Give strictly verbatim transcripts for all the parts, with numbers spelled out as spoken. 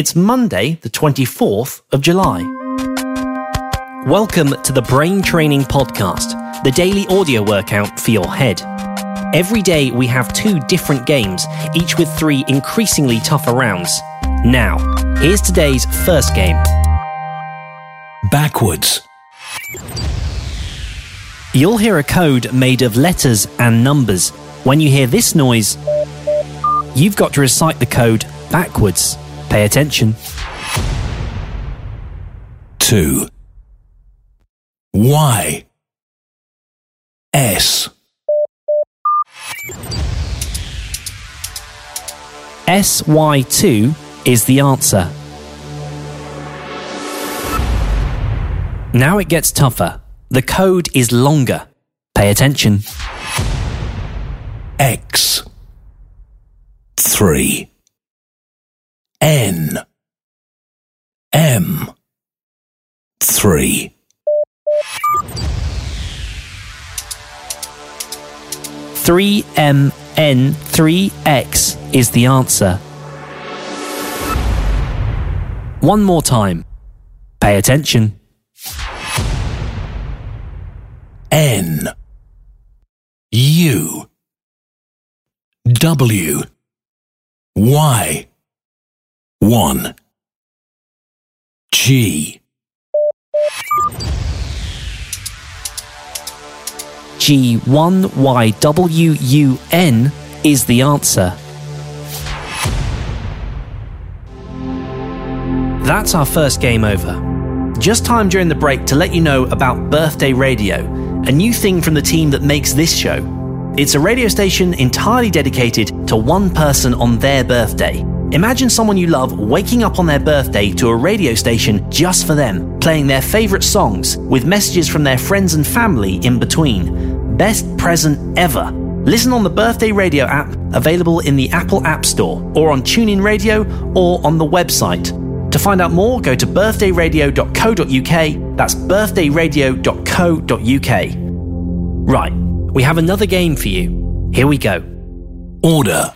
It's Monday, the twenty-fourth of July. Welcome to the Brain Training Podcast, the daily audio workout for your head. Every day we have two different games, each with three increasingly tougher rounds. Now, here's today's first game. Backwards. You'll hear a code made of letters and numbers. When you hear this noise, you've got to recite the code backwards. Pay attention. Two. Y. S. S Y two is the answer. Now it gets tougher. The code is longer. Pay attention. X. Three. N. M. Three. Three M N three X is the answer. One more time. Pay attention. N. U. W. Y. One. G. G one Y W U N is the answer. That's our first game over. Just time during the break to let you know about Birthday Radio, a new thing from the team that makes this show. It's a radio station entirely dedicated to one person on their birthday. Imagine someone you love waking up on their birthday to a radio station just for them, playing their favourite songs with messages from their friends and family in between. Best present ever. Listen on the Birthday Radio app, available in the Apple App Store or on TuneIn Radio or on the website. To find out more, go to birthday radio dot co dot u k. That's birthday radio dot co dot u k. Right, we have another game for you. Here we go. Order.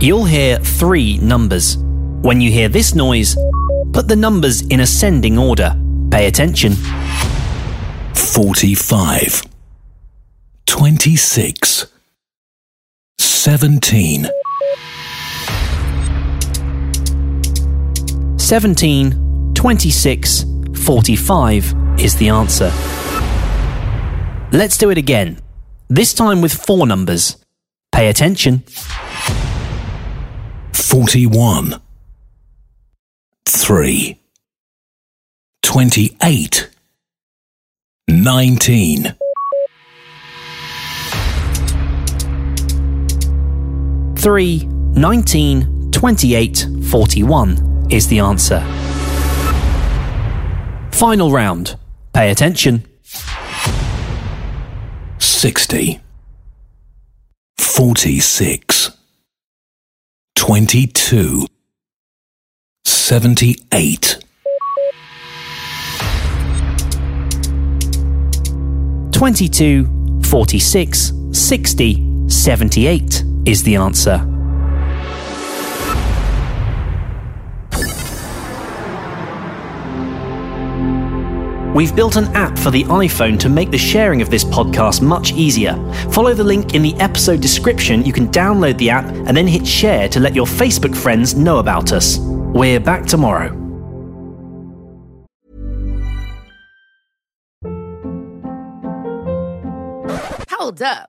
You'll hear three numbers. When you hear this noise, put the numbers in ascending order. Pay attention. forty-five, twenty-six, seventeen. seventeen, twenty-six, forty-five is the answer. Let's do it again, this time with four numbers. Pay attention. Forty-one, three, twenty-eight, nineteen. Three, nineteen, twenty-eight, forty-one is the answer. Final round. Pay attention. Sixty, forty-six. Twenty-two, seventy-eight. Twenty-two, forty-six, sixty, seventy-eight is the answer. We've built an app for the iPhone to make the sharing of this podcast much easier. Follow the link in the episode description. You can download the app and then hit share to let your Facebook friends know about us. We're back tomorrow. Hold up.